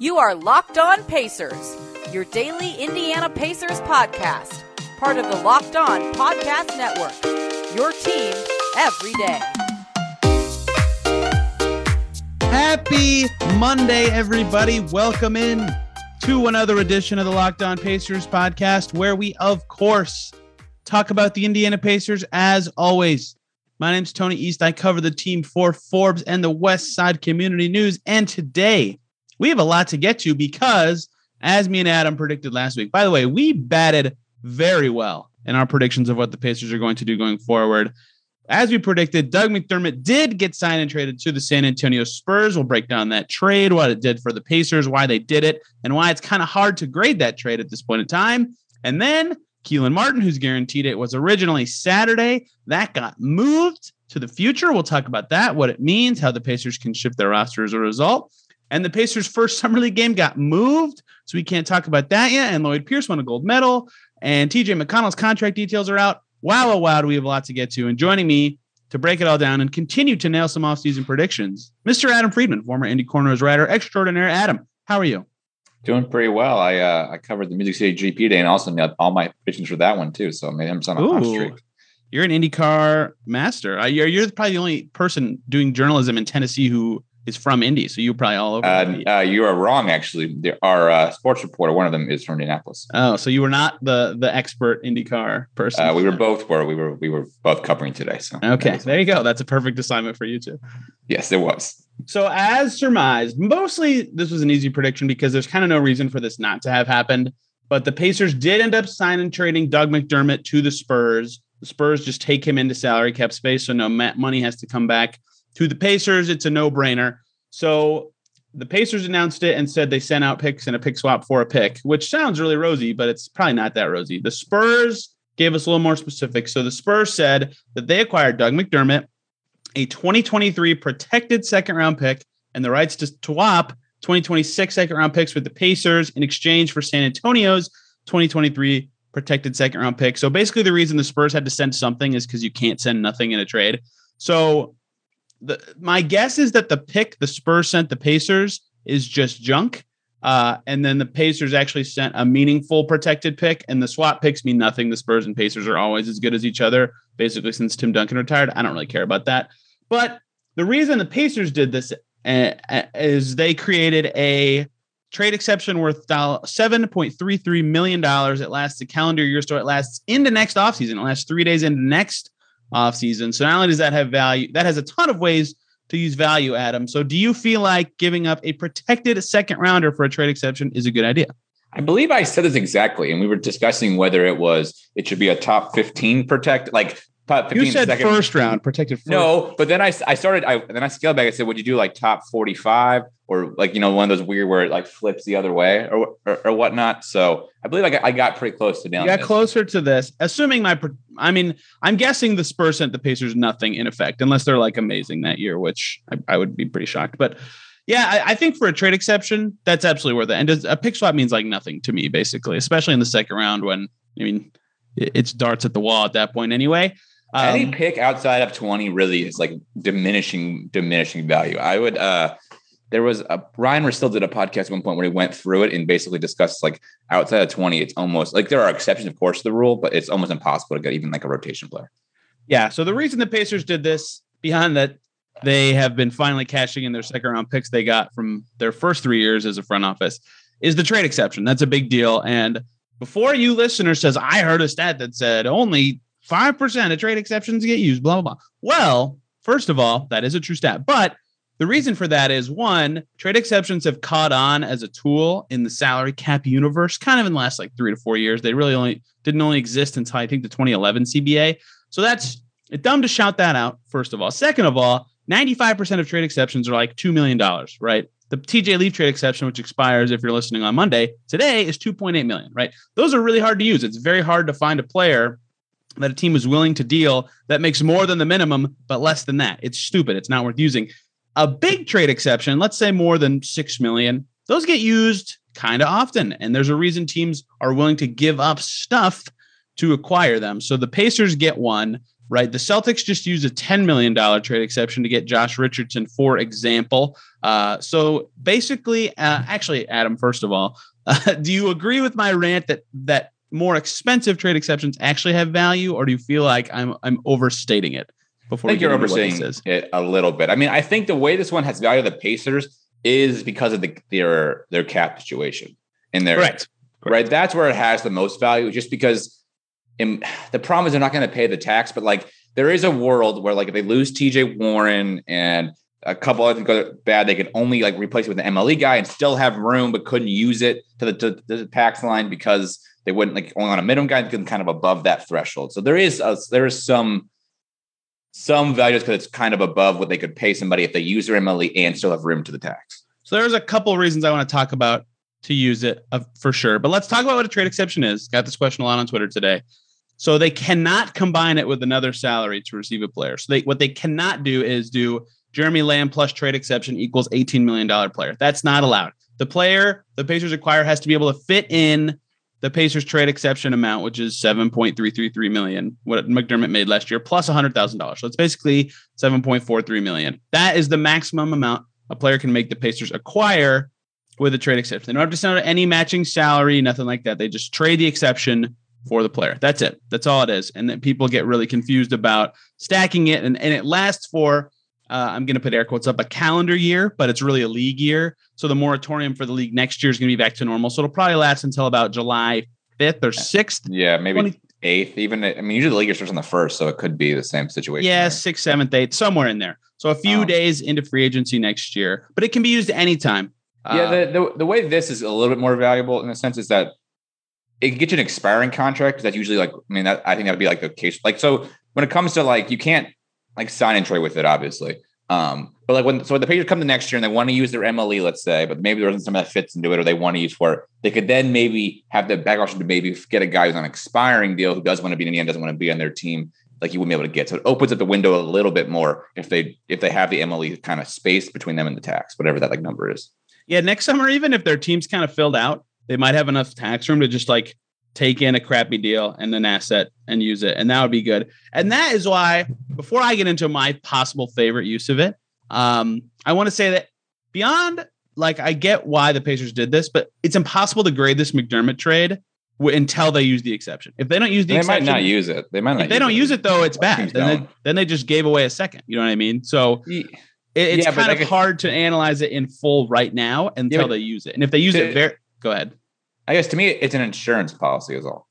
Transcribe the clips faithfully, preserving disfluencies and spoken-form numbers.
You are Locked On Pacers, your daily Indiana Pacers podcast, part of the Locked On Podcast Network, your team every day. Happy Monday, everybody. Welcome in to another edition of the Locked On Pacers podcast, where we, of course, talk about the Indiana Pacers as always. My name's Tony East. I cover the team for Forbes and the West Side Community News, and today we have a lot to get to because, as me and Adam predicted last week, by the way, we batted very well in our predictions of what the Pacers are going to do going forward. As we predicted, Doug McDermott did get signed and traded to the San Antonio Spurs. We'll break down that trade, what it did for the Pacers, why they did it, and why it's kind of hard to grade that trade at this point in time. And then Kelan Martin, who's guaranteed it was originally Saturday, that got moved to the future. We'll talk about that, what it means, how the Pacers can shift their roster as a result. And the Pacers' first summer league game got moved, so we can't talk about that yet. And Lloyd Pierce won a gold medal, and T J. McConnell's contract details are out. Wow, oh, wow, do we have a lot to get to. And joining me to break it all down and continue to nail some offseason predictions, Mister Adam Friedman, former Indy Corners writer extraordinaire. Adam, how are you? Doing pretty well. I uh, I covered the Music City G P day and also got all my predictions for that one, too. So I made him sound on streak. You're an IndyCar master. You're probably the only person doing journalism in Tennessee who is from Indy, so you're probably all over. Uh, uh, you are wrong, actually. There are uh, sports reporter. One of them is from Indianapolis. Oh, so you were not the the expert IndyCar person. Uh, we were both were we were we were both covering today. So okay, there you go. That's a perfect assignment for you two. Yes, it was. So as surmised, mostly this was an easy prediction because there's kind of no reason for this not to have happened. But the Pacers did end up signing and trading Doug McDermott to the Spurs. The Spurs just take him into salary cap space, so no money has to come back to the Pacers. It's a no-brainer. So the Pacers announced it and said they sent out picks and a pick swap for a pick, which sounds really rosy, but it's probably not that rosy. The Spurs gave us a little more specific. So the Spurs said that they acquired Doug McDermott, a twenty twenty-three protected second-round pick, and the rights to swap twenty twenty-six second-round picks with the Pacers in exchange for San Antonio's twenty twenty-three protected second-round pick. So basically the reason the Spurs had to send something is because you can't send nothing in a trade. So The, my guess is that the pick the Spurs sent the Pacers is just junk. Uh, and then the Pacers actually sent a meaningful protected pick, and the swap picks mean nothing. The Spurs and Pacers are always as good as each other, basically, since Tim Duncan retired. I don't really care about that. But the reason the Pacers did this uh, is they created a trade exception worth seven point three three million dollars. It lasts a calendar year, so it lasts into next offseason. It lasts three days into next offseason. So not only does that have value, that has a ton of ways to use value, Adam. So do you feel like giving up a protected second rounder for a trade exception is a good idea? I believe I said this exactly. And we were discussing whether it was, it should be a top fifteen protect, like top fifteen. You said second. First round protected. First. No, but then I, I started, I, then I scaled back. I said, would you do like top forty-five or like, you know, one of those weird where it like flips the other way or, or, or whatnot. So I believe I got, I got pretty close to down. You got this. Closer to this, assuming my, I mean, I'm guessing the Spurs sent the Pacers nothing in effect, unless they're like amazing that year, which I, I would be pretty shocked. But yeah, I, I think for a trade exception, that's absolutely worth it. And does, a pick swap means like nothing to me, basically, especially in the second round when, I mean, it's darts at the wall at that point anyway. Um, Any pick outside of twenty really is like diminishing, diminishing value. I would, uh, there was a Brian Russell did a podcast at one point where he went through it and basically discussed like outside of twenty, it's almost like there are exceptions, of course, to the rule, but it's almost impossible to get even like a rotation player. Yeah. So the reason the Pacers did this beyond that, they have been finally cashing in their second round picks they got from their first three years as a front office is the trade exception. That's a big deal. And before you listener says, I heard a stat that said only five percent of trade exceptions get used, blah, blah, blah. Well, first of all, that is a true stat. But the reason for that is, one, trade exceptions have caught on as a tool in the salary cap universe kind of in the last like three to four years. They really only didn't only exist until I think the twenty eleven C B A. So that's it's dumb to shout that out, first of all. Second of all, ninety-five percent of trade exceptions are like two million dollars, right? The T J. Leaf trade exception, which expires if you're listening on Monday, today is two point eight million dollars, right? Those are really hard to use. It's very hard to find a player that a team is willing to deal that makes more than the minimum, but less than that. It's stupid. It's not worth using. A big trade exception, let's say more than six million dollars, those get used kind of often. And there's a reason teams are willing to give up stuff to acquire them. So the Pacers get one. right? The Celtics just used a ten million dollars trade exception to get Josh Richardson, for example. Uh, so basically, uh, actually, Adam, first of all, uh, do you agree with my rant that that more expensive trade exceptions actually have value, or do you feel like I'm I'm overstating it? Before I think you're overstating it a little bit. I mean, I think the way this one has value to the Pacers is because of the, their their cap situation and their correct. Right. That's where it has the most value, just because in, the problem is they're not going to pay the tax. But like, there is a world where like if they lose T J. Warren and a couple other bad, they could only like replace it with an M L E guy and still have room, but couldn't use it to the, to the tax line because they wouldn't like only on a minimum guy kind of above that threshold. So there is a, there is some. Some values because it's kind of above what they could pay somebody if they use their M L E and still have room to the tax. So there's a couple of reasons I want to talk about to use it uh, for sure. But let's talk about what a trade exception is. Got this question a lot on Twitter today. So they cannot combine it with another salary to receive a player. So they, what they cannot do is do Jeremy Lamb plus trade exception equals eighteen million dollars player. That's not allowed. The player the Pacers acquire has to be able to fit in the Pacers trade exception amount, which is seven point three three three million, what McDermott made last year, plus one hundred thousand dollars. So it's basically seven point four three million. That is the maximum amount a player can make the Pacers acquire with a trade exception. They don't have to send out any matching salary, nothing like that. They just trade the exception for the player. That's it. That's all it is. And then people get really confused about stacking it. And, and it lasts for, uh, I'm going to put air quotes up, a calendar year, but it's really a league year. So the moratorium for the league next year is going to be back to normal. So it'll probably last until about July fifth or sixth. Yeah, maybe eighth. Even I mean, usually the league starts on the first, so it could be the same situation. Yeah, right? sixth, seventh, eighth, somewhere in there. So a few um, days into free agency next year, but it can be used anytime. Yeah, uh, the, the the way this is a little bit more valuable in the sense is that it gets you an expiring contract. Because that's usually like, I mean, that, I think that would be like the case. Like, so when it comes to like, you can't like sign and trade with it, obviously. Um, but like when, so when the Pacers come the next year and they want to use their M L E, let's say, but maybe there isn't something that fits into it or they want to use for it, they could then maybe have the back option to maybe get a guy who's on an expiring deal who does want to be in the end, doesn't want to be on their team. Like you wouldn't be able to get, so it opens up the window a little bit more if they, if they have the M L E kind of space between them and the tax, whatever that like number is. Yeah. Next summer, even if their team's kind of filled out, they might have enough tax room to just like take in a crappy deal and an asset and use it. And that would be good. And that is why, before I get into my possible favorite use of it, um, I want to say that beyond, like, I get why the Pacers did this, but it's impossible to grade this McDermott trade w- until they use the exception. If they don't use the they exception, they might not use it. They might not. If they don't use it, though, it's bad. Then they, then they just gave away a second. You know what I mean? So it, it's yeah, kind of guess, hard to analyze it in full right now until yeah, but, they use it. And if they use to, it, very, go ahead. I guess to me, it's an insurance policy is all.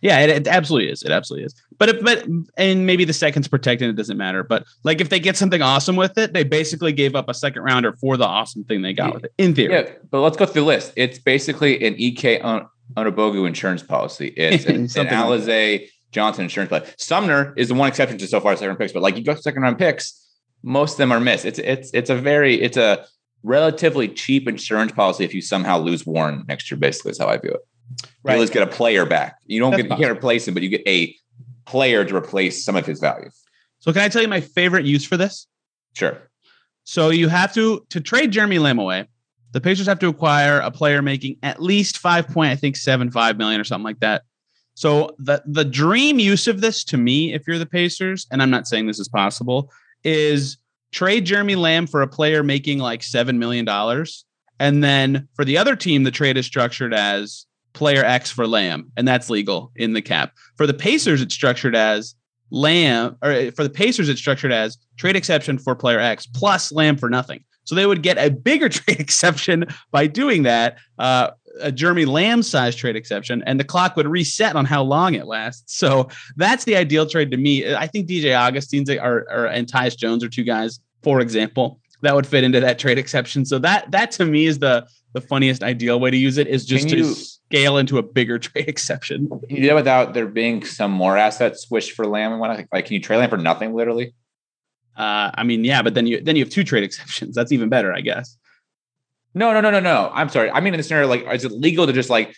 Yeah, it, it absolutely is. It absolutely is. But if, but and maybe the second's protected, it doesn't matter. But like if they get something awesome with it, they basically gave up a second rounder for the awesome thing they got yeah. with it, in theory. Yeah, but let's go through the list. It's basically an E K Onobogu insurance policy. It's an, an Alize like Johnson insurance policy. Sumner is the one exception to so far second round picks, but like you got second round picks, most of them are missed. It's it's it's a very it's a relatively cheap insurance policy if you somehow lose Warren next year, basically is how I view it. Right. You at least get a player back. You don't That's get you can't replace him, but you get a player to replace some of his value. So can I tell you my favorite use for this? Sure. So you have to to trade Jeremy Lamb away. The Pacers have to acquire a player making at least five point, I think seven five million or something like that. So the the dream use of this to me, if you're the Pacers, and I'm not saying this is possible, is trade Jeremy Lamb for a player making like seven million dollars. And then for the other team, the trade is structured as player X for Lamb, and that's legal in the cap. For the Pacers, it's structured as Lamb, or for the Pacers, it's structured as trade exception for player X plus Lamb for nothing. So they would get a bigger trade exception by doing that, uh, a Jeremy Lamb size trade exception, and the clock would reset on how long it lasts. So that's the ideal trade to me. I think D J Augustine's or, or and Tyus Jones are two guys, for example, that would fit into that trade exception. So that that to me is the the funniest ideal way to use it, is just Can to you, scale into a bigger trade exception. You know, without there being some more assets switched for Lamb and whatnot. Like, can you trade Lamb for nothing, literally? Uh, I mean, yeah, but then you then you have two trade exceptions. That's even better, I guess. No, no, no, no, no. I'm sorry. I mean, in the scenario, like, is it legal to just like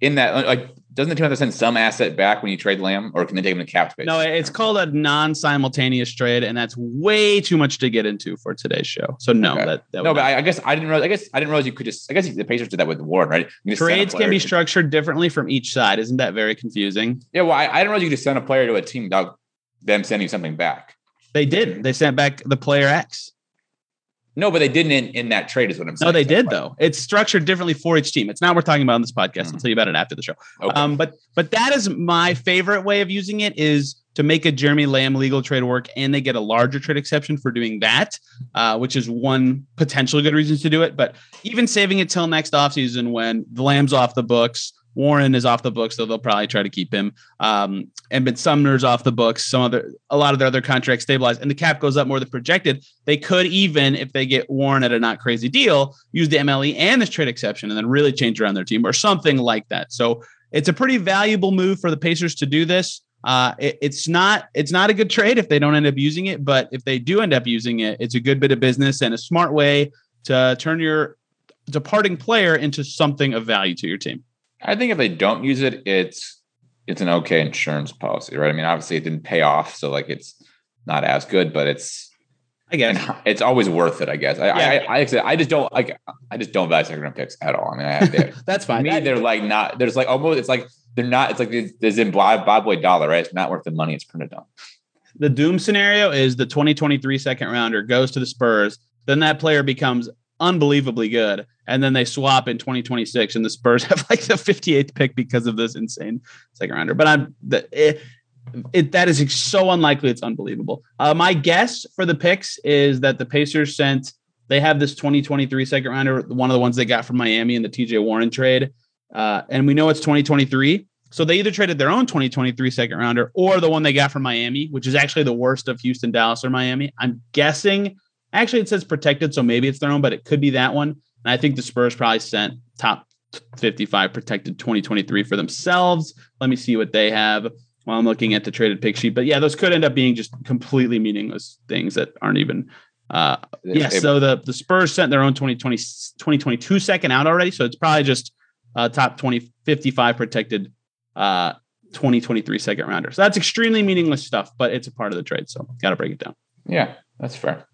in that, like, doesn't the team have to send some asset back when you trade Lamb, or can they take him to cap space? No, it's called a non-simultaneous trade, and that's way too much to get into for today's show. So no, okay. that, that no, but I, I guess I didn't realize. I guess I didn't realize you could just. I guess the Pacers did that with Warren, right? Trades can be structured differently from each side. Isn't that very confusing? Yeah, well, I, I didn't realize you could just send a player to a team, Doug. them sending something back. They didn't. They sent back the player X. No, but they didn't in, in that trade is what I'm saying. No, they did, though. It's structured differently for each team. It's not we're talking about on this podcast. Mm-hmm. I'll tell you about it after the show. Okay. Um, but but that is my favorite way of using it, is to make a Jeremy Lamb legal trade work, and they get a larger trade exception for doing that, uh, which is one potential good reason to do it. But even saving it till next offseason when the Lamb's off the books, Warren is off the books, though they'll probably try to keep him. Um, and Ben Sumner's off the books. Some other, a lot of their other contracts stabilize, and the cap goes up more than projected. They could, even if they get Warren at a not crazy deal, use the M L E and this trade exception, and then really change around their team or something like that. So it's a pretty valuable move for the Pacers to do this. Uh, it, it's not, it's not a good trade if they don't end up using it, but if they do end up using it, it's a good bit of business and a smart way to turn your departing player into something of value to your team. I think if they don't use it, it's it's an okay insurance policy, right? I mean, obviously it didn't pay off, so like it's not as good, but it's, I guess it's always worth it. I guess I yeah. I, I I just don't like I just don't value second round picks at all. I mean, I have to, that's fine. To me, they're like not. There's like almost it's like they're not. It's like there's in Bobboy dollar, right? It's not worth the money it's printed on. The doom scenario is the twenty twenty-three second rounder goes to the Spurs, then that player becomes unbelievably good, and then they swap in twenty twenty-six, and the Spurs have like the fifty-eighth pick because of this insane second rounder. But I'm the, it, it, that is so unlikely; it's unbelievable. Uh, my guess for the picks is that the Pacers sent. They have this twenty twenty-three second rounder, one of the ones they got from Miami in the T J. Warren trade, uh, and we know it's twenty twenty-three. So they either traded their own twenty twenty-three second rounder or the one they got from Miami, which is actually the worst of Houston, Dallas, or Miami. I'm guessing. Actually, it says protected, so maybe it's their own, but it could be that one. And I think the Spurs probably sent top fifty-five protected twenty twenty-three for themselves. Let me see what they have while I'm looking at the traded pick sheet. But yeah, those could end up being just completely meaningless things that aren't even. Uh, yeah, so the, the Spurs sent their own twenty twenty, twenty twenty-two second out already, so it's probably just uh, top twenty fifty-five protected uh, twenty twenty-three second rounder. So that's extremely meaningless stuff, but it's a part of the trade, so got to break it down. Yeah, that's fair.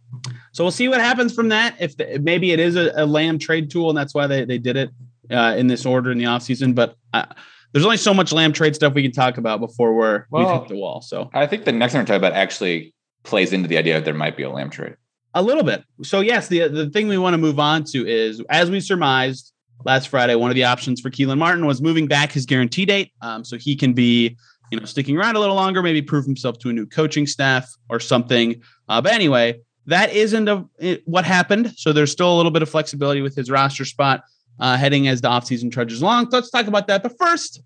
So we'll see what happens from that. If the, maybe it is a, a Lamb trade tool, and that's why they, they did it uh, in this order in the offseason. But uh, there's only so much Lamb trade stuff we can talk about before we're, well, we hit the wall. So I think the next one we're talking about actually plays into the idea that there might be a Lamb trade. A little bit. So, yes, the, the thing we want to move on to is, as we surmised last Friday, one of the options for Kelan Martin was moving back his guarantee date um, so he can be you know sticking around a little longer, maybe prove himself to a new coaching staff or something. Uh, but anyway, that isn't a, it, what happened. So there's still a little bit of flexibility with his roster spot uh, heading as the offseason trudges along. So let's talk about that. But first,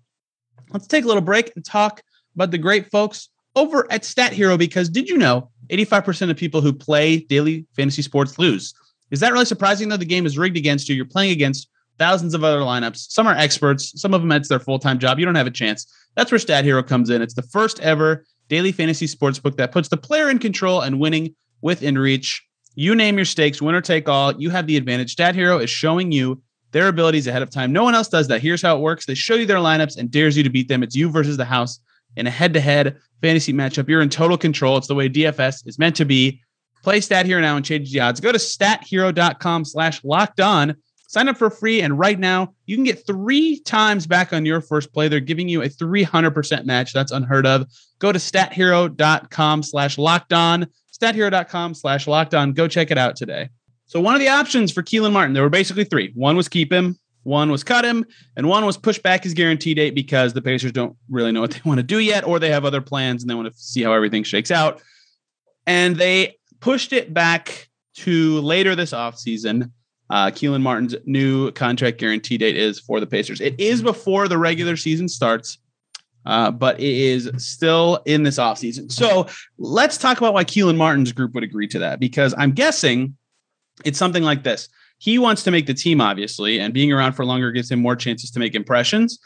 let's take a little break and talk about the great folks over at Stat Hero, because did you know eighty-five percent of people who play daily fantasy sports lose? Is that really surprising, though? The game is rigged against you. You're playing against thousands of other lineups. Some are experts. Some of them, it's their full-time job. You don't have a chance. That's where Stat Hero comes in. It's the first ever daily fantasy sports book that puts the player in control and winning within reach. You name your stakes, winner take all. You have the advantage. StatHero is showing you their abilities ahead of time. No one else does that. Here's how it works. They show you their lineups and dares you to beat them. It's you versus the house in a head-to-head fantasy matchup. You're in total control. It's the way D F S is meant to be. Play StatHero now and change the odds. Go to StatHero.com slash locked on. Sign up for free, and right now you can get three times back on your first play. They're giving you a three hundred percent match. That's unheard of. Go to StatHero.com slash locked on. StatHero.com slash locked on. Go check it out today. So one of the options for Kelan Martin, there were basically three. One was keep him, one was cut him, and one was push back his guarantee date because the Pacers don't really know what they want to do yet, or they have other plans and they want to see how everything shakes out. And they pushed it back to later this offseason. Uh, Kelan Martin's new contract guarantee date is for the Pacers. It is before the regular season starts. Uh, but it is still in this offseason. So let's talk about why Kelan Martin's group would agree to that, because I'm guessing it's something like this. He wants to make the team, obviously, and being around for longer gives him more chances to make impressions.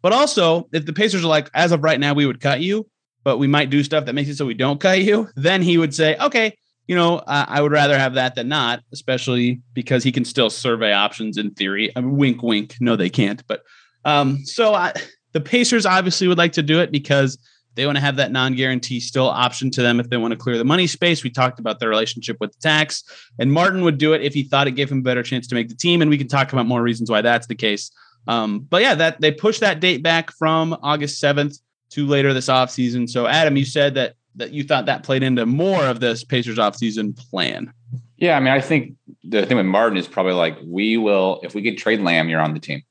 But also, if the Pacers are like, as of right now, we would cut you, but we might do stuff that makes it so we don't cut you, then he would say, okay, you know, uh, I would rather have that than not, especially because he can still survey options in theory. I mean, wink, wink. No, they can't. But um, so I... The Pacers obviously would like to do it because they want to have that non-guarantee still option to them if they want to clear the money space. We talked about their relationship with the tax, and Martin would do it if he thought it gave him a better chance to make the team. And we can talk about more reasons why that's the case. Um, but yeah, that they pushed that date back from August seventh to later this offseason. So Adam, you said that that you thought that played into more of this Pacers offseason plan? Yeah, I mean, I think the thing with Martin is probably like, we will, if we could trade Lamb, you're on the team.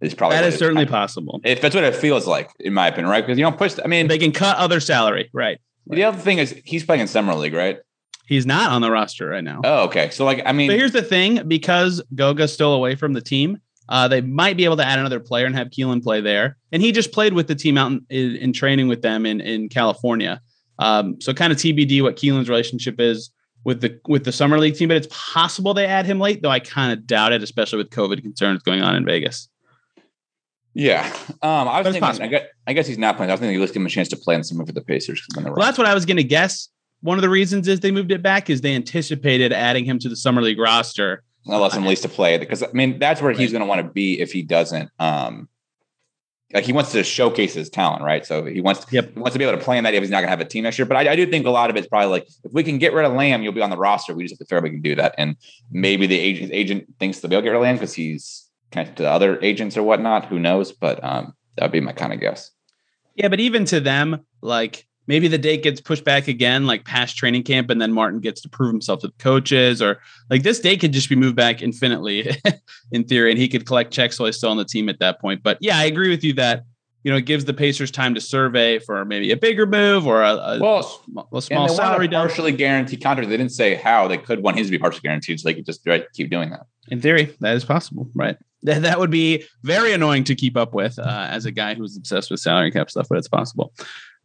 It's probably that is certainly possible. If that's what it feels like, in my opinion, right? Because you don't push. I mean, they can cut other salary, right? right? The other thing is he's playing in Summer League, right? He's not on the roster right now. Oh, okay. So like, I mean, but here's the thing: because Goga's still away from the team, uh, they might be able to add another player and have Kelan play there. And he just played with the team out in, in, in training with them in in California. Um, so kind of T B D what Keelan's relationship is with the with the Summer League team. But it's possible they add him late, though I kind of doubt it, especially with COVID concerns going on in Vegas. Yeah, um, I was thinking, I guess, I guess he's not playing. I was thinking he was giving him a chance to play in some of the Pacers. When they were well, that's what I was going to guess. One of the reasons is they moved it back is they anticipated adding him to the Summer League roster. Unless uh, him at least to play. Because, I mean, that's where right. he's going to want to be if he doesn't. Um, like, he wants to showcase his talent, right? So he wants to, yep. he wants to be able to play in that if he's not going to have a team next year. But I, I do think a lot of it's probably like, if we can get rid of Lamb, you'll be on the roster. We just have to figure out we can do that. And maybe the agent, his agent thinks they'll be able to get rid of Lamb because he's kind of to other agents or whatnot, who knows, but um, that'd be my kind of guess. Yeah. But even to them, like maybe the date gets pushed back again, like past training camp. And then Martin gets to prove himself to the coaches, or like this date could just be moved back infinitely in theory. And he could collect checks while he's still on the team at that point. But yeah, I agree with you that, you know, it gives the Pacers time to survey for maybe a bigger move or a, a, well, a small and they salary. Want a partially guaranteed contract. They didn't say how. They could want his to be partially guaranteed, so they could just right, keep doing that. In theory, that is possible, right? That that would be very annoying to keep up with uh, as a guy who's obsessed with salary cap stuff, but it's possible.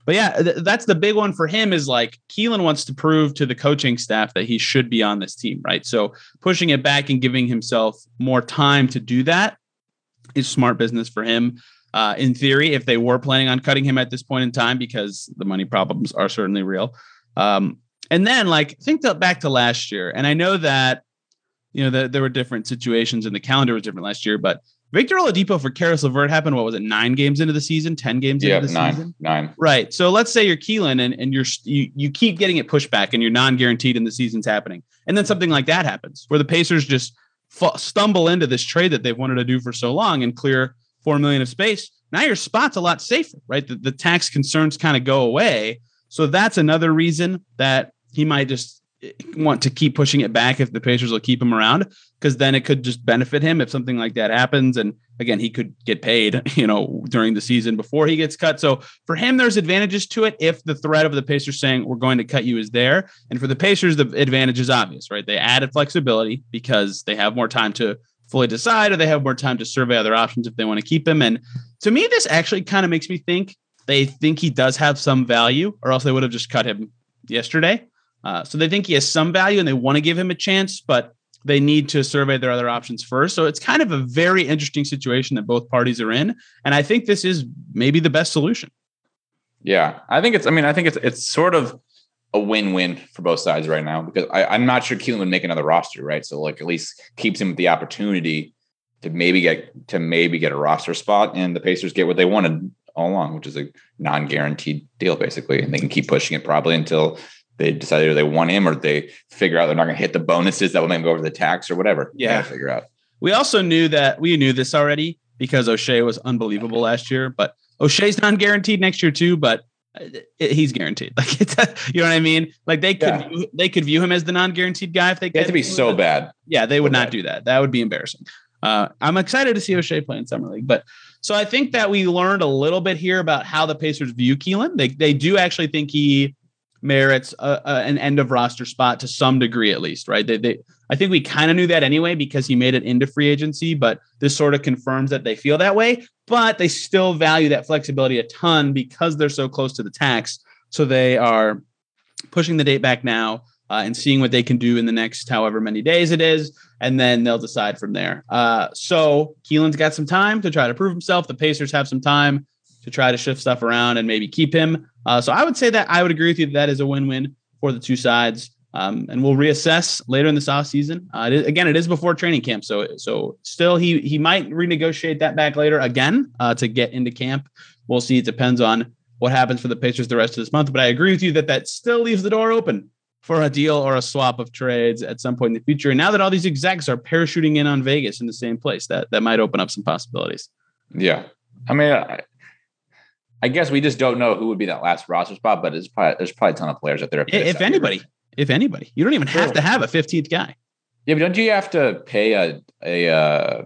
But yeah, th- that's the big one for him is like Kelan wants to prove to the coaching staff that he should be on this team, right? So pushing it back and giving himself more time to do that is smart business for him. Uh, in theory, if they were planning on cutting him at this point in time, because the money problems are certainly real. Um, and then like think that back to last year. And I know that, you know, the, there were different situations and the calendar was different last year, but Victor Oladipo for Karis LeVert happened. What was it? Nine games into the season, ten games yeah, into the nine, season. Nine. Right. So let's say you're Kelan and, and you're, you, you keep getting it pushed back and you're non-guaranteed and the season's happening. And then something like that happens where the Pacers just f- stumble into this trade that they've wanted to do for so long and clear four million of space. Now your spot's a lot safer, right? The, the tax concerns kind of go away. So that's another reason that he might just want to keep pushing it back if the Pacers will keep him around, because then it could just benefit him if something like that happens. And again, he could get paid, you know, during the season before he gets cut. So for him, there's advantages to it. If the threat of the Pacers saying we're going to cut you is there. And for the Pacers, the advantage is obvious, right? They added flexibility because they have more time to fully decide, or they have more time to survey other options if they want to keep him. And to me, this actually kind of makes me think they think he does have some value, or else they would have just cut him yesterday. Uh, so they think he has some value and they want to give him a chance, but they need to survey their other options first. So it's kind of a very interesting situation that both parties are in. And I think this is maybe the best solution. Yeah, I think it's, I mean, I think it's, it's sort of a win-win for both sides right now, because I, I'm not sure Kelan would make another roster, right? So like at least keeps him with the opportunity to maybe get to maybe get a roster spot, and the Pacers get what they wanted all along, which is a non-guaranteed deal basically, and they can keep pushing it probably until they decide either they want him or they figure out they're not going to hit the bonuses that will make them go over the tax or whatever. Yeah, figure out. We also knew that we knew this already because O'Shea was unbelievable last year, but O'Shea's non-guaranteed next year too, but he's guaranteed. Like, it's a, you know what I mean? Like they could, yeah. view, they could view him as the non-guaranteed guy if they could. They had to be so bad. Yeah. They would so not bad. do that. That would be embarrassing. Uh, I'm excited to see O'Shea play in Summer League, but so I think that we learned a little bit here about how the Pacers view Kelan. They, they do actually think he merits a, a, an end of roster spot to some degree, at least, right? They, they, I think we kind of knew that anyway, because he made it into free agency, but this sort of confirms that they feel that way, but they still value that flexibility a ton because they're so close to the tax. So they are pushing the date back now uh, and seeing what they can do in the next, however many days it is. And then they'll decide from there. Uh, so Keelan's got some time to try to prove himself. The Pacers have some time to try to shift stuff around and maybe keep him. Uh, so I would say that I would agree with you that, that is a win-win for the two sides. Um, and we'll reassess later in this offseason. Uh, it is, again, it is before training camp. So so still he he might renegotiate that back later again uh, to get into camp. We'll see. It depends on what happens for the Pacers the rest of this month. But I agree with you that that still leaves the door open for a deal or a swap of trades at some point in the future. And now that all these execs are parachuting in on Vegas in the same place, that, that might open up some possibilities. Yeah. I mean, I, I guess we just don't know who would be that last roster spot, but it's probably, there's probably a ton of players out there. If anybody, if anybody, you don't even have to have a fifteenth guy. Yeah, but don't you have to pay a a uh,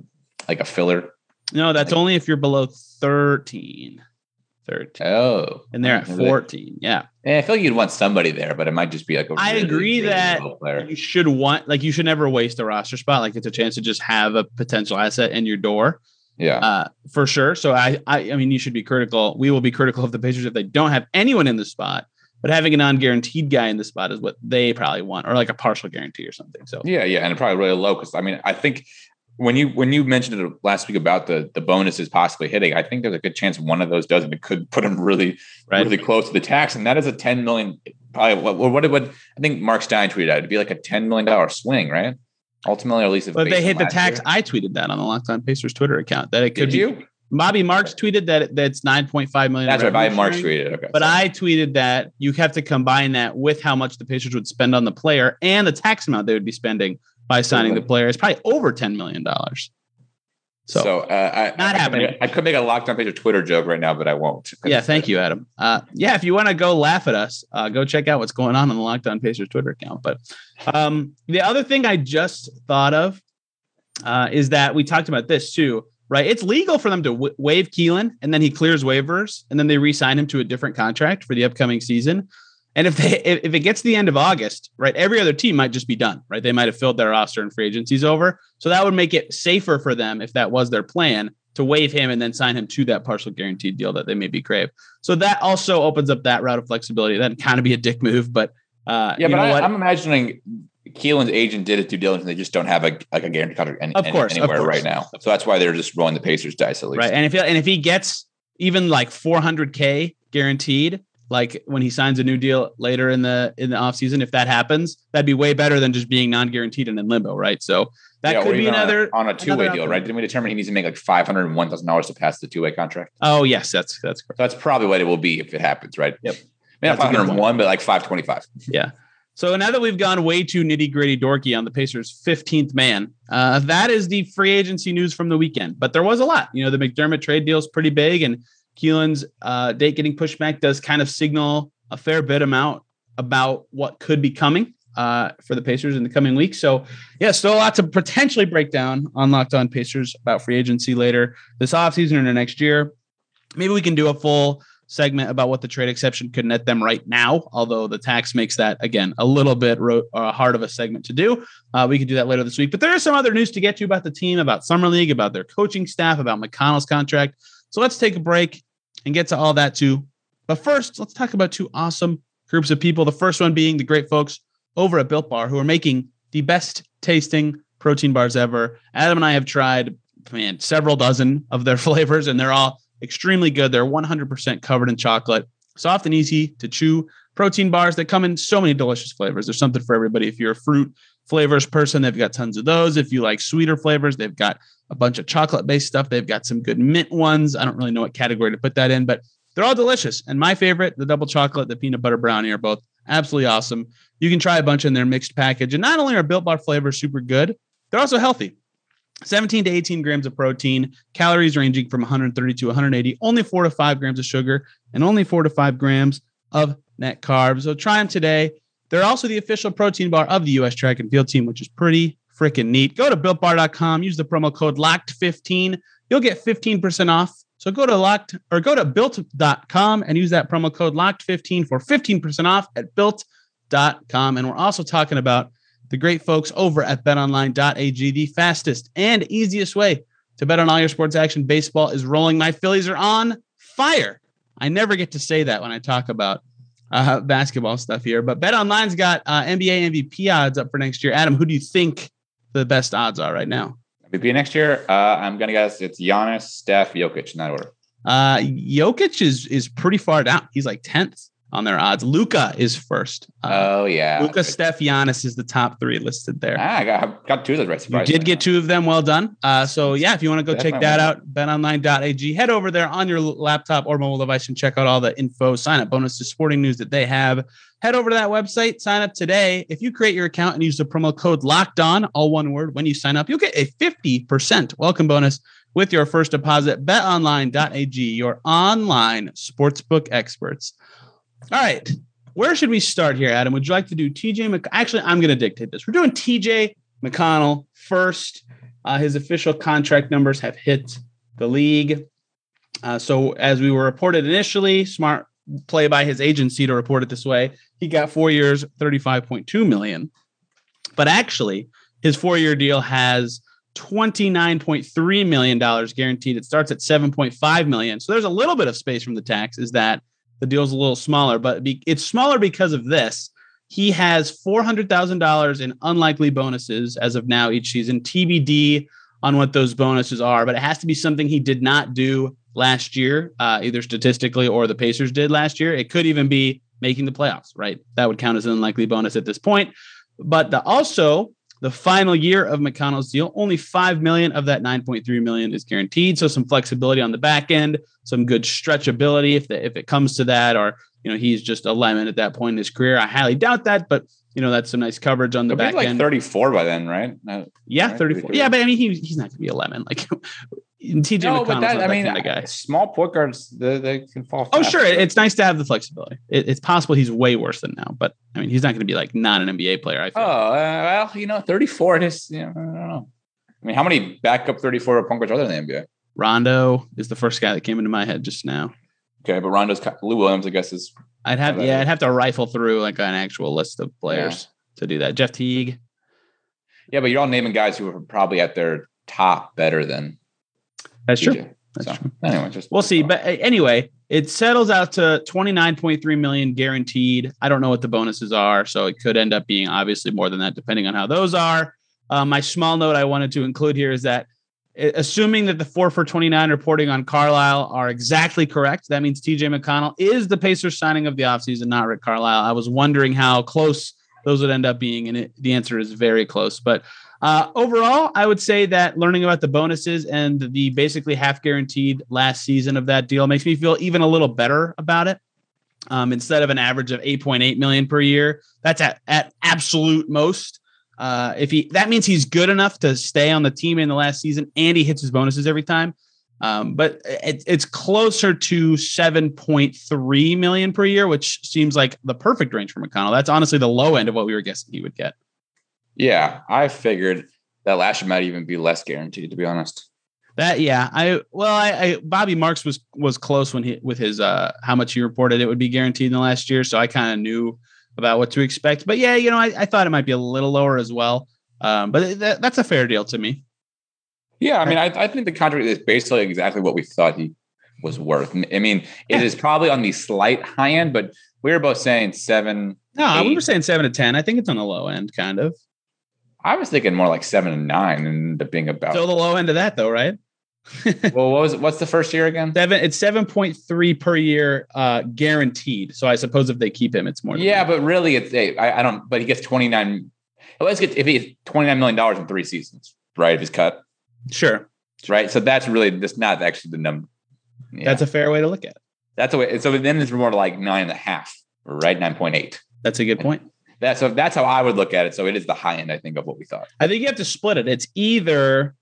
like a filler? No, that's like, only if you're below thirteen. thirteen. Oh, and they're at fourteen. Yeah. Yeah, I feel like you'd want somebody there, but it might just be like a I really, agree really that you should want, like, you should never waste a roster spot. Like, it's a chance to just have a potential asset in your door. Yeah, uh, for sure. So I, I, I mean, you should be critical. We will be critical of the Pacers if they don't have anyone in the spot, but having a non-guaranteed guy in the spot is what they probably want, or like a partial guarantee or something. So yeah, yeah, and probably really low because I mean, I think. When you when you mentioned it last week about the, the bonuses possibly hitting, I think there's a good chance one of those doesn't. It could put them really, right. really close to the tax. And that is a ten million dollars, probably what, what it would, I think Mark Stein tweeted out, it'd be like a ten million dollars swing, right? Ultimately, or at least if but they hit the tax. Year. I tweeted that on the Locked On Pacers Twitter account. That it could Did be, you? Bobby Marks tweeted that that's nine point five million dollars. That's right, Bobby Marks tweeted it. Okay, but sorry. I tweeted that you have to combine that with how much the Pacers would spend on the player and the tax amount they would be spending by signing the player. It's probably over ten million dollars. So, so uh, I, not I happening. Make, I could make a Locked On Page of Twitter joke right now, but I won't. Yeah, thank you, Adam. Uh, yeah, if you want to go laugh at us, uh, go check out what's going on on the Locked On Pacers Twitter account. But um, the other thing I just thought of uh, is that we talked about this too, right? It's legal for them to w- waive Kelan, and then he clears waivers, and then they re-sign him to a different contract for the upcoming season. And if they if it gets to the end of August, right, every other team might just be done, right? They might have filled their roster and free agency's over. So that would make it safer for them if that was their plan to waive him and then sign him to that partial guaranteed deal that they maybe crave. So that also opens up that route of flexibility. That'd kind of be a dick move, but uh, yeah. You but know I, what? I'm imagining Keelan's agent did it due diligence. They just don't have a like a guaranteed contract any, of course, any, anywhere of course. right now. So that's why they're just rolling the Pacers dice at least, right? And if he, and if he gets even like four hundred K guaranteed. Like when he signs a new deal later in the in the offseason, if that happens, that'd be way better than just being non-guaranteed and in limbo, right? So that yeah, could be another on a, on a two-way deal, right? Didn't we determine he needs to make like five hundred one thousand dollars to pass the two-way contract? Oh yes, that's that's correct. So that's probably what it will be if it happens, right? Yep. Maybe not five hundred one, but like five twenty-five. Yeah. So now that we've gone way too nitty-gritty dorky on the Pacers' fifteenth man, uh, that is the free agency news from the weekend. But there was a lot. You know, the McDermott trade deal is pretty big, and Keelan's uh, date getting pushed back does kind of signal a fair bit amount about what could be coming uh, for the Pacers in the coming week. So, yeah, still a lot to potentially break down on Locked On Pacers about free agency later this offseason or next year. Maybe we can do a full segment about what the trade exception could net them right now, although the tax makes that, again, a little bit ro- uh, hard of a segment to do. Uh, we could do that later this week. But there is some other news to get to about the team, about Summer League, about their coaching staff, about McConnell's contract. So let's take a break and get to all that too. But first, let's talk about two awesome groups of people. The first one being the great folks over at Built Bar, who are making the best tasting protein bars ever. Adam and I have tried, man, several dozen of their flavors, and they're all extremely good. They're one hundred percent covered in chocolate, soft and easy to chew protein bars that come in so many delicious flavors. There's something for everybody. If you're a fruit flavors person, they've got tons of those. If you like sweeter flavors, they've got a bunch of chocolate-based stuff. They've got some good mint ones. I don't really know what category to put that in, but they're all delicious. And my favorite, the double chocolate, the peanut butter brownie are both absolutely awesome. You can try a bunch in their mixed package. And not only are Built Bar flavors super good, they're also healthy. seventeen to eighteen grams of protein, calories ranging from one hundred thirty to one hundred eighty, only four to five grams of sugar, and only four to five grams of net carbs. So try them today. They're also the official protein bar of the U S track and field team, which is pretty freaking neat. Go to built bar dot com, use the promo code locked fifteen. You'll get fifteen percent off. So go to locked or go to built dot com and use that promo code locked fifteen for fifteen percent off at built dot com. And we're also talking about the great folks over at bet online dot a g, the fastest and easiest way to bet on all your sports action. Baseball is rolling. My Phillies are on fire. I never get to say that when I talk about uh, basketball stuff here, but BetOnline's got uh, N B A M V P odds up for next year. Adam, who do you think the best odds are right now? M V P next year, uh, I'm going to guess it's Giannis, Steph, Jokic in that order. Uh, Jokic is is pretty far down. He's like tenth. on their odds. Luka is first. Uh, oh, yeah. Luka, Steph, Giannis is the top three listed there. Ah, I got, got two of those right. Surprised you did get two of them. Well done. Uh, so, yeah, if you want to go That's check that out, bet online dot a g. Head over there on your laptop or mobile device and check out all the info, sign-up bonus to sporting news that they have. Head over to that website, sign up today. If you create your account and use the promo code Locked On, all one word, when you sign up, you'll get a fifty percent welcome bonus with your first deposit. bet online dot a g, your online sportsbook experts. All right, where should we start here, Adam? Would you like to do T J? Mc- Actually, I'm going to dictate this. We're doing T J McConnell first. Uh, his official contract numbers have hit the league. Uh, so as we were reported initially, smart play by his agency to report it this way. He got four years, thirty-five point two million dollars. But actually, his four-year deal has twenty-nine point three million dollars guaranteed. It starts at seven point five million dollars. So there's a little bit of space from the tax. Is that the deal's a little smaller, but be, it's smaller because of this. He has four hundred thousand dollars in unlikely bonuses as of now each season, T B D on what those bonuses are, but it has to be something he did not do last year, uh, either statistically or the Pacers did last year. It could even be making the playoffs, right? That would count as an unlikely bonus at this point. But the, also the final year of McConnell's deal, only five million dollars of that nine point three million dollars is guaranteed. So some flexibility on the back end, some good stretchability if the, if it comes to that, or, you know, he's just a lemon at that point in his career. I highly doubt that, but, you know, that's some nice coverage on the It'll back be like end. thirty-four by then, right? No, yeah, right? thirty-four. Yeah, but I mean, he, he's not going to be a lemon. Like, T J no, McConnell's but that, not that I mean, kind of guy. Small point guards, they, they can fall fast. Oh, sure. It's nice to have the flexibility. It, it's possible he's way worse than now, but I mean, he's not going to be like not an N B A player, I feel. Oh, uh, well, you know, thirty-four, it is, you know, I don't know. I mean, how many backup thirty-four point guards are there in the N B A? Rondo is the first guy that came into my head just now. Okay, but Rondo's Lou Williams, I guess, is. I'd have, yeah, I'd have to rifle through like an actual list of players yeah. to do that. Jeff Teague. Yeah, but you're all naming guys who are probably at their top better than. That's true. T J. That's so, true. Anyway, just we'll see. But anyway, it settles out to twenty-nine point three million dollars guaranteed. I don't know what the bonuses are, so it could end up being obviously more than that, depending on how those are. Uh, my small note I wanted to include here is that, assuming that the four for twenty-nine reporting on Carlisle are exactly correct, that means T J McConnell is the Pacers signing of the offseason, not Rick Carlisle. I was wondering how close those would end up being, and it, the answer is very close. But uh, overall, I would say that learning about the bonuses and the basically half guaranteed last season of that deal makes me feel even a little better about it. Um, instead of an average of eight point eight million dollars per year, that's at, at absolute most. Uh, if he, that means he's good enough to stay on the team in the last season, and he hits his bonuses every time. Um, but it, it's closer to seven point three million dollars per year, which seems like the perfect range for McConnell. That's honestly the low end of what we were guessing he would get. Yeah. I figured that last year might even be less guaranteed, to be honest. That, yeah, I, well, I, I Bobby Marks was, was close when he, with his, uh, how much he reported it would be guaranteed in the last year. So I kind of knew about what to expect. But yeah, you know, I, I thought it might be a little lower as well. Um, but th- that's a fair deal to me. Yeah, I mean, I, I think the contract is basically exactly what we thought he was worth. I mean, it is probably on the slight high end, but we were both saying seven. No, eight. We were saying seven to ten. I think it's on the low end, kind of. I was thinking more like seven and nine and the being about. So the low end of that, though, right? Well, what was it? What's the first year again? Seven. It's seven point three per year, uh, guaranteed. So I suppose if they keep him, it's more. Than yeah, that. But really, it's eight. I, I don't. But he gets twenty nine. Let's get if he's twenty nine million dollars in three seasons, right? If he's cut, sure, right. So that's really that's not actually the number. Yeah. That's a fair way to look at it. That's a way. So then it's more like nine and a half, right? Nine point eight. That's a good point. And that's so that's how I would look at it. So it is the high end, I think, of what we thought. I think you have to split it. It's either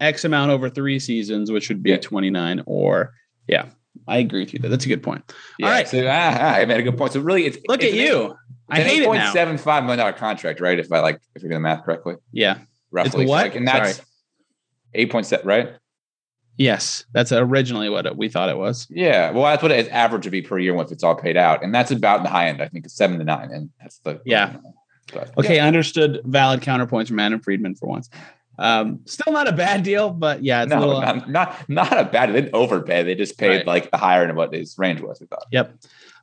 X amount over three seasons, which would be yeah. twenty-nine or yeah, I agree with you there. That's a good point. Yeah, all right. So, ah, I made a good point. So really it's look it's at you. Eight, I an hate it now. eight point seven five million dollars contract, right? If I like, if you're doing the math correctly. Yeah. Roughly. It's what? So like, and that's eight point seven, right? Yes. That's originally what it, we thought it was. Yeah. Well, that's what its average would be per year once it's all paid out. And that's about the high end. I think it's seven to nine. And that's the, yeah. But, okay. Yeah. Understood. Valid counterpoints from Adam Friedman for once. Um, still not a bad deal, but yeah, it's no, a little, not, not, not a bad, they didn't overpay. They just paid right. like the higher end of what his range was. We thought. Yep.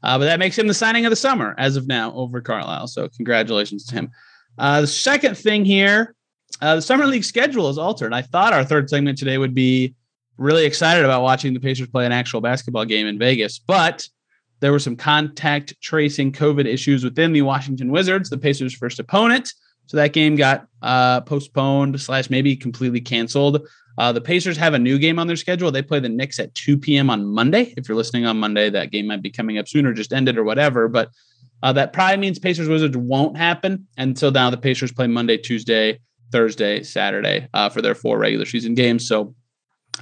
Uh, but that makes him the signing of the summer as of now over Carlisle. So congratulations to him. Uh, the second thing here, uh, the summer league schedule is altered. I thought our third segment today would be really excited about watching the Pacers play an actual basketball game in Vegas, but There were some contact tracing COVID issues within the Washington Wizards, the Pacers' first opponent. So that game got uh, postponed slash maybe completely canceled. Uh, the Pacers have a new game on their schedule. They play the Knicks at two p.m. on Monday. If you're listening on Monday, that game might be coming up sooner, just ended or whatever. But uh, that probably means Pacers-Wizards won't happen. And so now the Pacers play Monday, Tuesday, Thursday, Saturday uh, for their four regular season games. So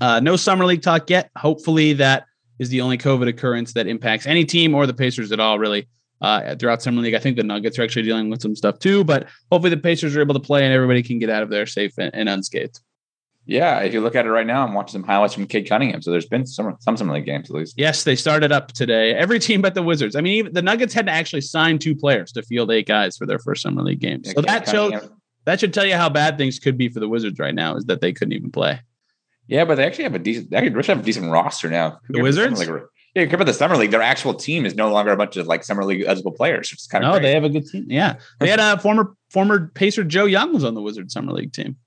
uh, no summer league talk yet. Hopefully that is the only COVID occurrence that impacts any team or the Pacers at all, really. Uh, throughout summer league, I think the Nuggets are actually dealing with some stuff too, but hopefully the Pacers are able to play and everybody can get out of there safe and, and unscathed. Yeah, if you look at it right now, I'm watching some highlights from Cade Cunningham. So there's been some some summer league games at least. Yes, they started up today. Every team but the Wizards. I mean, even the Nuggets had to actually sign two players to field eight guys for their first summer league game. Yeah, so Cade that Cunningham. shows that should tell you how bad things could be for the Wizards right now, is that they couldn't even play. Yeah, but they actually have a decent. They actually have a decent roster now. The Wizards. Yeah, compared to the summer league, their actual team is no longer a bunch of like summer league eligible players. It's kind of no, crazy. They have a good team. Yeah, they had a former former Pacer Joe Young was on the Wizards summer league team.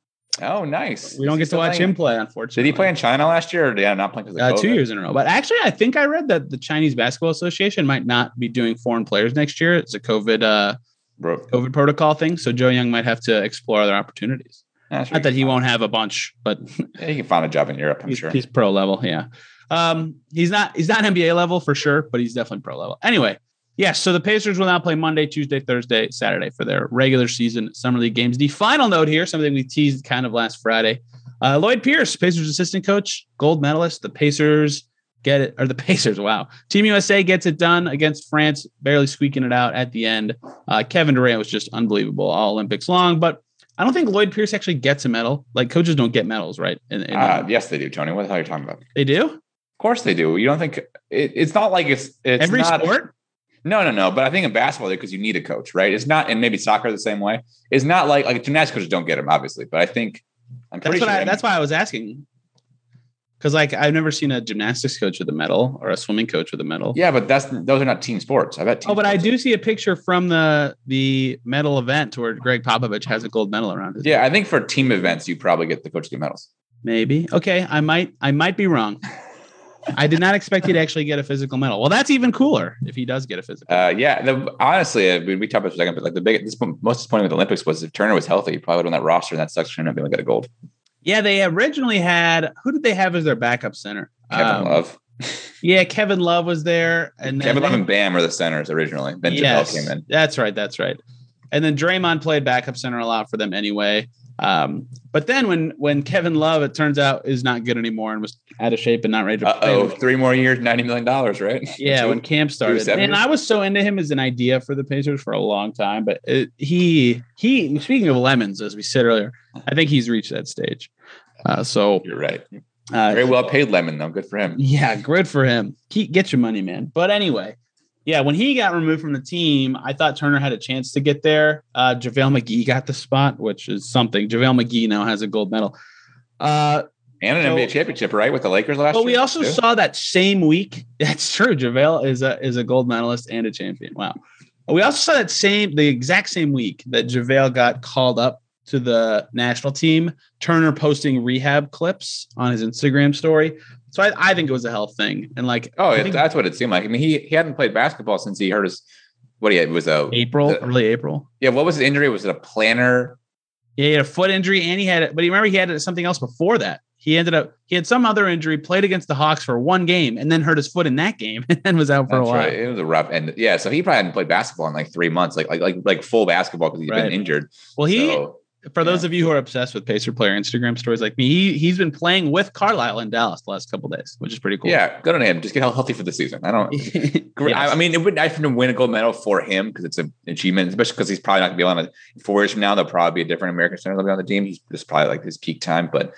Oh, nice. We don't get to watch playing? him play, unfortunately. Did he play in China last year, or did I not play because of uh, COVID? Two years in a row? But actually, I think I read that the Chinese Basketball Association might not be doing foreign players next year. It's a COVID uh, COVID protocol thing, so Joe Young might have to explore other opportunities. Nah, sure not that he won't have a bunch, but yeah, he can find a job in Europe. I'm he's, sure he's pro level. Yeah, um, he's not he's not N B A level for sure, but he's definitely pro level. Anyway, yes. Yeah, so the Pacers will now play Monday, Tuesday, Thursday, Saturday for their regular season summer league games. The final note here, something we teased kind of last Friday. Uh, Lloyd Pierce, Pacers assistant coach, gold medalist. The Pacers get it, or the Pacers. Wow, Team U S A gets it done against France, barely squeaking it out at the end. Uh, Kevin Durant was just unbelievable all Olympics long, but I don't think Lloyd Pierce actually gets a medal. Like, coaches don't get medals, right? In, in uh, yes, they do, Tony. What the hell are you talking about? They do? Of course they do. You don't think it, – it's not like it's, it's – Every not, sport? No, no, no. But I think in basketball, because you need a coach, right? It's not – and maybe soccer the same way. It's not like – like gymnastics coaches don't get them, obviously. But I think – I'm pretty that's sure – I, That's why I was asking. Because, like, I've never seen a gymnastics coach with a medal or a swimming coach with a medal. Yeah, but that's those are not team sports. I bet. Team oh, but I do are. see a picture from the the medal event where Greg Popovich has a gold medal around his Yeah, head. I think for team events, you probably get the coach get medals. Maybe. Okay, I might I might be wrong. I did not expect you to actually get a physical medal. Well, that's even cooler if he does get a physical. Uh, yeah, the, honestly, I mean, we talked about it for a second, but like the big, this most disappointing with the Olympics was if Turner was healthy, he probably would have won that roster, and that sucks for him not being able to get a gold. Yeah, they originally had – who did they have as their backup center? Kevin um, Love. Yeah, Kevin Love was there. and then Kevin Love they, and Bam were the centers originally. Then yes, Javel came in. That's right, that's right. And then Draymond played backup center a lot for them anyway. Um, but then when when Kevin Love, it turns out, is not good anymore and was out of shape and not ready to Uh-oh, play. Oh, three more years, ninety million dollars, right? Yeah, two, when camp started. And I was so into him as an idea for the Pacers for a long time. But it, he, he speaking of lemons, as we said earlier, I think he's reached that stage. Uh, so You're right. Uh, Very well-paid lemon, though. Good for him. Yeah, good for him. Keep, get your money, man. But anyway, yeah, when he got removed from the team, I thought Turner had a chance to get there. Uh, JaVale McGee got the spot, which is something. JaVale McGee now has a gold medal. Uh, and an so, N B A championship, right, with the Lakers last but year? But we also too? saw that same week. That's true. JaVale is a, is a gold medalist and a champion. Wow. We also saw that same, the exact same week that JaVale got called up to the national team, Turner posting rehab clips on his Instagram story. So I, I think it was a health thing. And like, oh, I think, that's what it seemed like. I mean, he, he hadn't played basketball since he hurt his, what he had, it was a April, the, early April. Yeah. What was his injury? Was it a plantar? Yeah. He had a foot injury and he had, but he remember he had something else before that. He ended up, he had some other injury, played against the Hawks for one game and then hurt his foot in that game and was out for that's a while. Right. It was a rough end. Yeah. So he probably hadn't played basketball in like three months, like, like, like, like full basketball because he'd right. been injured. Well, he, so, For those yeah. of you who are obsessed with Pacer player Instagram stories like me, he, he's been playing with Carlisle in Dallas the last couple of days, which is pretty cool. Yeah, good on him. Just get healthy for the season. I don't – yes. I, I mean, it would be nice for him to win a gold medal for him because it's an achievement, especially because he's probably not going to be on it. Four years from now, there'll probably be a different American center that'll be on the team. He's just probably like his peak time. But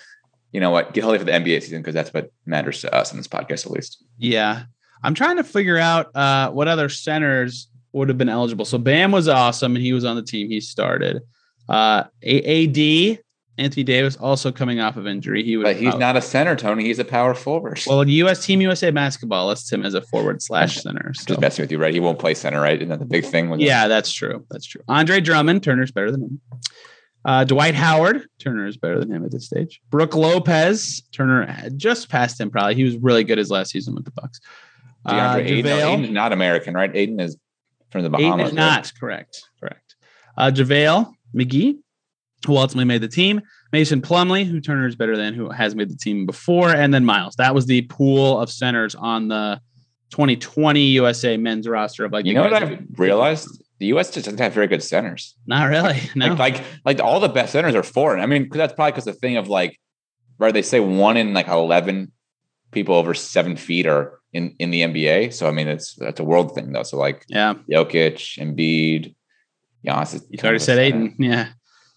you know what? Get healthy for the N B A season because that's what matters to us in this podcast at least. Yeah. I'm trying to figure out uh, what other centers would have been eligible. So Bam was awesome, and he was on the team. He started – Uh, A D Anthony Davis also coming off of injury. He was, but he's out. not a center, Tony. He's a power forward. Well, U S Team U S A basketball lists him as a forward slash center. So. Just messing with you, right? He won't play center, right? Isn't that the big thing? With yeah, him? that's true. That's true. Andre Drummond, Turner's better than him. Uh, Dwight Howard, Turner is better than him at this stage. Brooke Lopez, Turner had just passed him. Probably he was really good his last season with the Bucks. DeAndre uh, Aiden, no, Aiden, not American, right? Aiden is from the Bahamas. Aiden is not, right? correct, correct. Uh, JaVale McGee, who ultimately made the team. Mason Plumlee, who Turner is better than, who has made the team before. And then Miles. That was the pool of centers on the twenty twenty U S A men's roster. Of like, You know what I've realized? The U S just doesn't have very good centers. Not really, no. Like, like, like all the best centers are foreign. I mean, that's probably because the thing of like, right, they say one in like eleven people over seven feet are in, in the N B A. So, I mean, it's that's a world thing, though. So, like, yeah, Jokic, Embiid, Giannis. You already said Aiden. Yeah.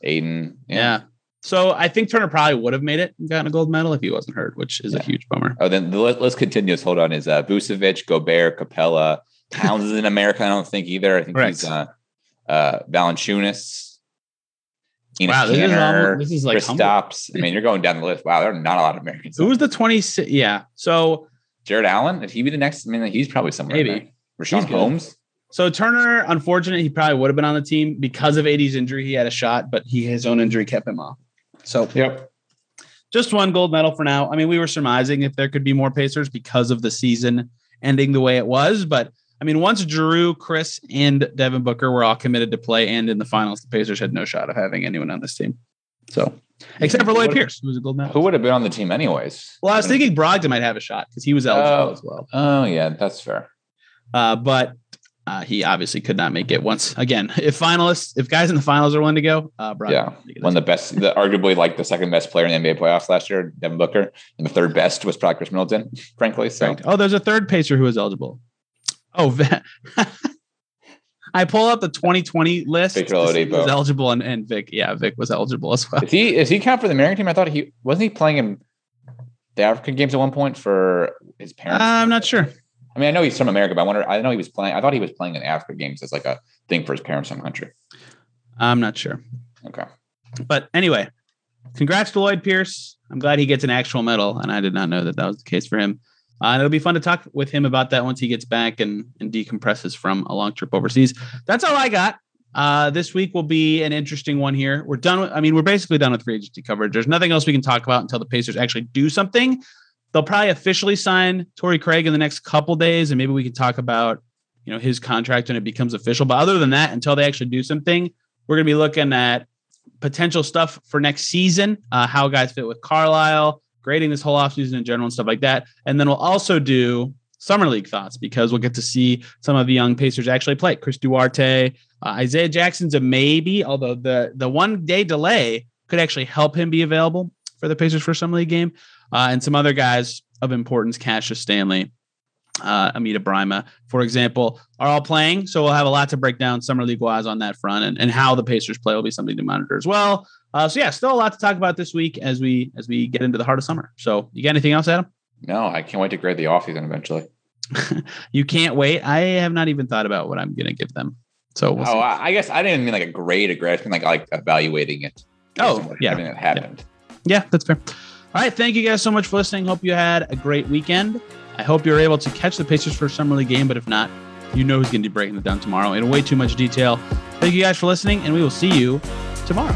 Aiden. Yeah. yeah. So I think Turner probably would have made it and gotten a gold medal if he wasn't hurt, which is yeah. a huge bummer. Oh, then let's, let's continue this. Hold on. Is uh, Vucevic, Gobert, Capella, Towns is in America? I don't think either. I think Correct. he's uh, uh, Valanciunas. Enos wow, this Kanter, is, this is like Kristaps. I mean, you're going down the list. Wow, there are not a lot of Americans. Who was the twenty-six? Yeah. So Jared Allen, if he be the next, I mean, he's probably somewhere. Maybe. Rashawn Holmes. So Turner, unfortunate, he probably would have been on the team because of A D's injury. He had a shot, but he his own injury kept him off. So yep. just one gold medal for now. I mean, we were surmising if there could be more Pacers because of the season ending the way it was. But I mean, once Drew, Chris, and Devin Booker were all committed to play and in the finals, the Pacers had no shot of having anyone on this team. So except for Lloyd Pierce, who was a gold medal. Who would have been on the team anyways? Well, I was thinking Brogdon might have a shot because he was eligible oh, as well. Oh, yeah, that's fair. Uh, but uh, he obviously could not make it once again. If finalists, if guys in the finals are willing to go, uh, Brogdon. Yeah, one of the best, the, arguably like the second best player in the N B A playoffs last year, Devin Booker. And the third best was probably Chris Middleton, frankly. So. Right. Oh, there's a third Pacer who was eligible. Oh, I pull up the twenty twenty list. Victor Oladipo was eligible, and, and Vic, yeah, Vic was eligible as well. Is he is he count for the American team? I thought he wasn't he playing in the African games at one point for his parents. Uh, I'm not sure. I mean, I know he's from America, but I wonder. I know he was playing. I thought he was playing in the African games as like a thing for his parents, some country. I'm not sure. Okay, but anyway, congrats to Lloyd Pierce. I'm glad he gets an actual medal, and I did not know that that was the case for him. Uh, and it'll be fun to talk with him about that once he gets back and, and decompresses from a long trip overseas. That's all I got. Uh, this week will be an interesting one here. We're done. With, I mean, we're basically done with free agency coverage. There's nothing else we can talk about until the Pacers actually do something. They'll probably officially sign Torrey Craig in the next couple days, and maybe we can talk about you know his contract when it becomes official. But other than that, until they actually do something, we're going to be looking at potential stuff for next season, uh, how guys fit with Carlisle, grading this whole offseason in general and stuff like that. And then we'll also do summer league thoughts because we'll get to see some of the young Pacers actually play. Chris Duarte, uh, Isaiah Jackson's a maybe, although the, the one day delay could actually help him be available for the Pacers for summer league game. Uh, and some other guys of importance, Cassius Stanley, uh, Amita Brima, for example, are all playing. So we'll have a lot to break down summer league wise on that front, and, and how the Pacers play will be something to monitor as well. Uh, so yeah, still a lot to talk about this week as we as we get into the heart of summer. So you got anything else, Adam? No, I can't wait to grade the offseason eventually. You can't wait. I have not even thought about what I'm going to give them. So we'll oh, see. I guess I didn't mean like a grade, a grade. I mean like like evaluating it. Oh yeah, everything that happened. Yeah. yeah, that's fair. All right, thank you guys so much for listening. Hope you had a great weekend. I hope you're able to catch the Pacers for summer league game, but if not, you know who's going to be breaking it down tomorrow in way too much detail. Thank you guys for listening, and we will see you tomorrow.